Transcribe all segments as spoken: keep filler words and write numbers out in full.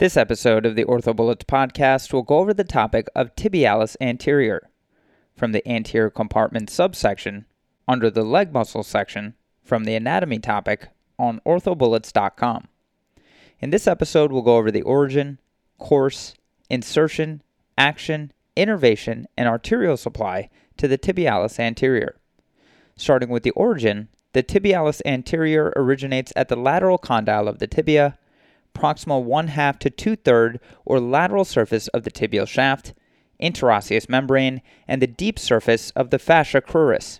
This episode of the OrthoBullets podcast will go over the topic of tibialis anterior, from the anterior compartment subsection, under the leg muscle section, from the anatomy topic on ortho bullets dot com. In this episode, we'll go over the origin, course, insertion, action, innervation, and arterial supply to the tibialis anterior. Starting with the origin, the tibialis anterior originates at the lateral condyle of the tibia, proximal one-half to two-third or lateral surface of the tibial shaft, interosseous membrane, and the deep surface of the fascia cruris.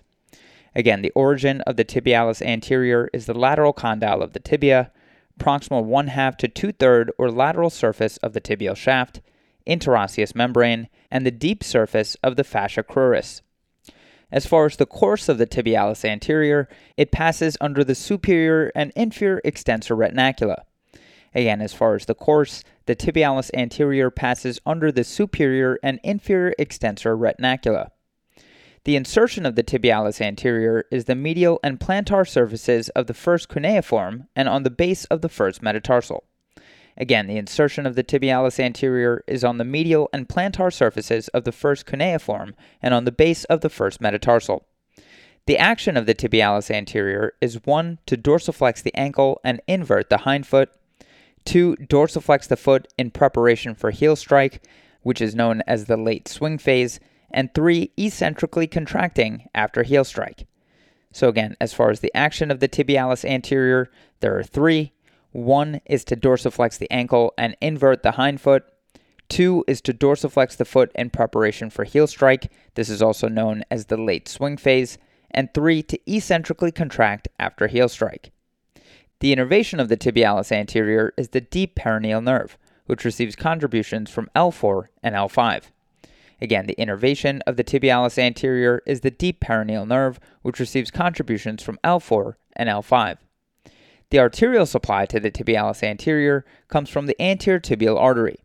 Again, the origin of the tibialis anterior is the lateral condyle of the tibia, proximal one-half to two-third or lateral surface of the tibial shaft, interosseous membrane, and the deep surface of the fascia cruris. As far as the course of the tibialis anterior, it passes under the superior and inferior extensor retinacula. Again, as far as the course, the tibialis anterior passes under the superior and inferior extensor retinacula. The insertion of the tibialis anterior is the medial and plantar surfaces of the first cuneiform and on the base of the first metatarsal. Again, the insertion of the tibialis anterior is on the medial and plantar surfaces of the first cuneiform and on the base of the first metatarsal. The action of the tibialis anterior is one, to dorsiflex the ankle and invert the hindfoot, two. Dorsiflex the foot in preparation for heel strike, which is known as the late swing phase, and three. Eccentrically contracting after heel strike. So again, as far as the action of the tibialis anterior, there are three. one is to dorsiflex the ankle and invert the hindfoot. two is to dorsiflex the foot in preparation for heel strike. This is also known as the late swing phase. And three. To eccentrically contract after heel strike. The innervation of the tibialis anterior is the deep peroneal nerve, which receives contributions from L four and L five. Again, the innervation of the tibialis anterior is the deep peroneal nerve, which receives contributions from L four and L five. The arterial supply to the tibialis anterior comes from the anterior tibial artery.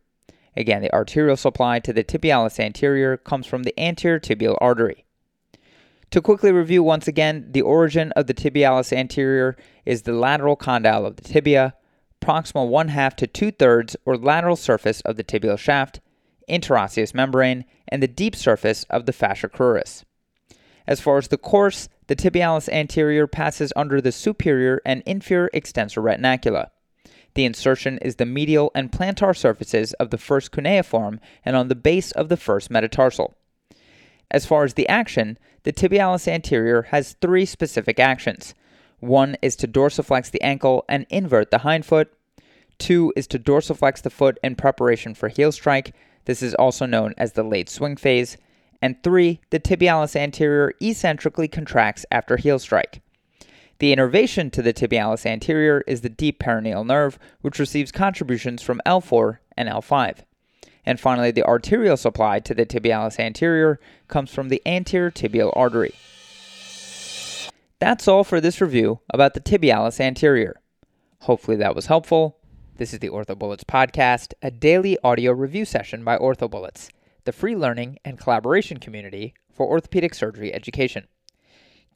Again, the arterial supply to the tibialis anterior comes from the anterior tibial artery. To quickly review once again, the origin of the tibialis anterior is the lateral condyle of the tibia, proximal one-half to two-thirds or lateral surface of the tibial shaft, interosseous membrane, and the deep surface of the fascia cruris. As far as the course, the tibialis anterior passes under the superior and inferior extensor retinacula. The insertion is the medial and plantar surfaces of the first cuneiform and on the base of the first metatarsal. As far as the action, the tibialis anterior has three specific actions. One is to dorsiflex the ankle and invert the hindfoot. Two is to dorsiflex the foot in preparation for heel strike. This is also known as the late swing phase. And three, the tibialis anterior eccentrically contracts after heel strike. The innervation to the tibialis anterior is the deep peroneal nerve, which receives contributions from L four and L five. And finally, the arterial supply to the tibialis anterior comes from the anterior tibial artery. That's all for this review about the tibialis anterior. Hopefully that was helpful. This is the OrthoBullets podcast, a daily audio review session by OrthoBullets, the free learning and collaboration community for orthopedic surgery education.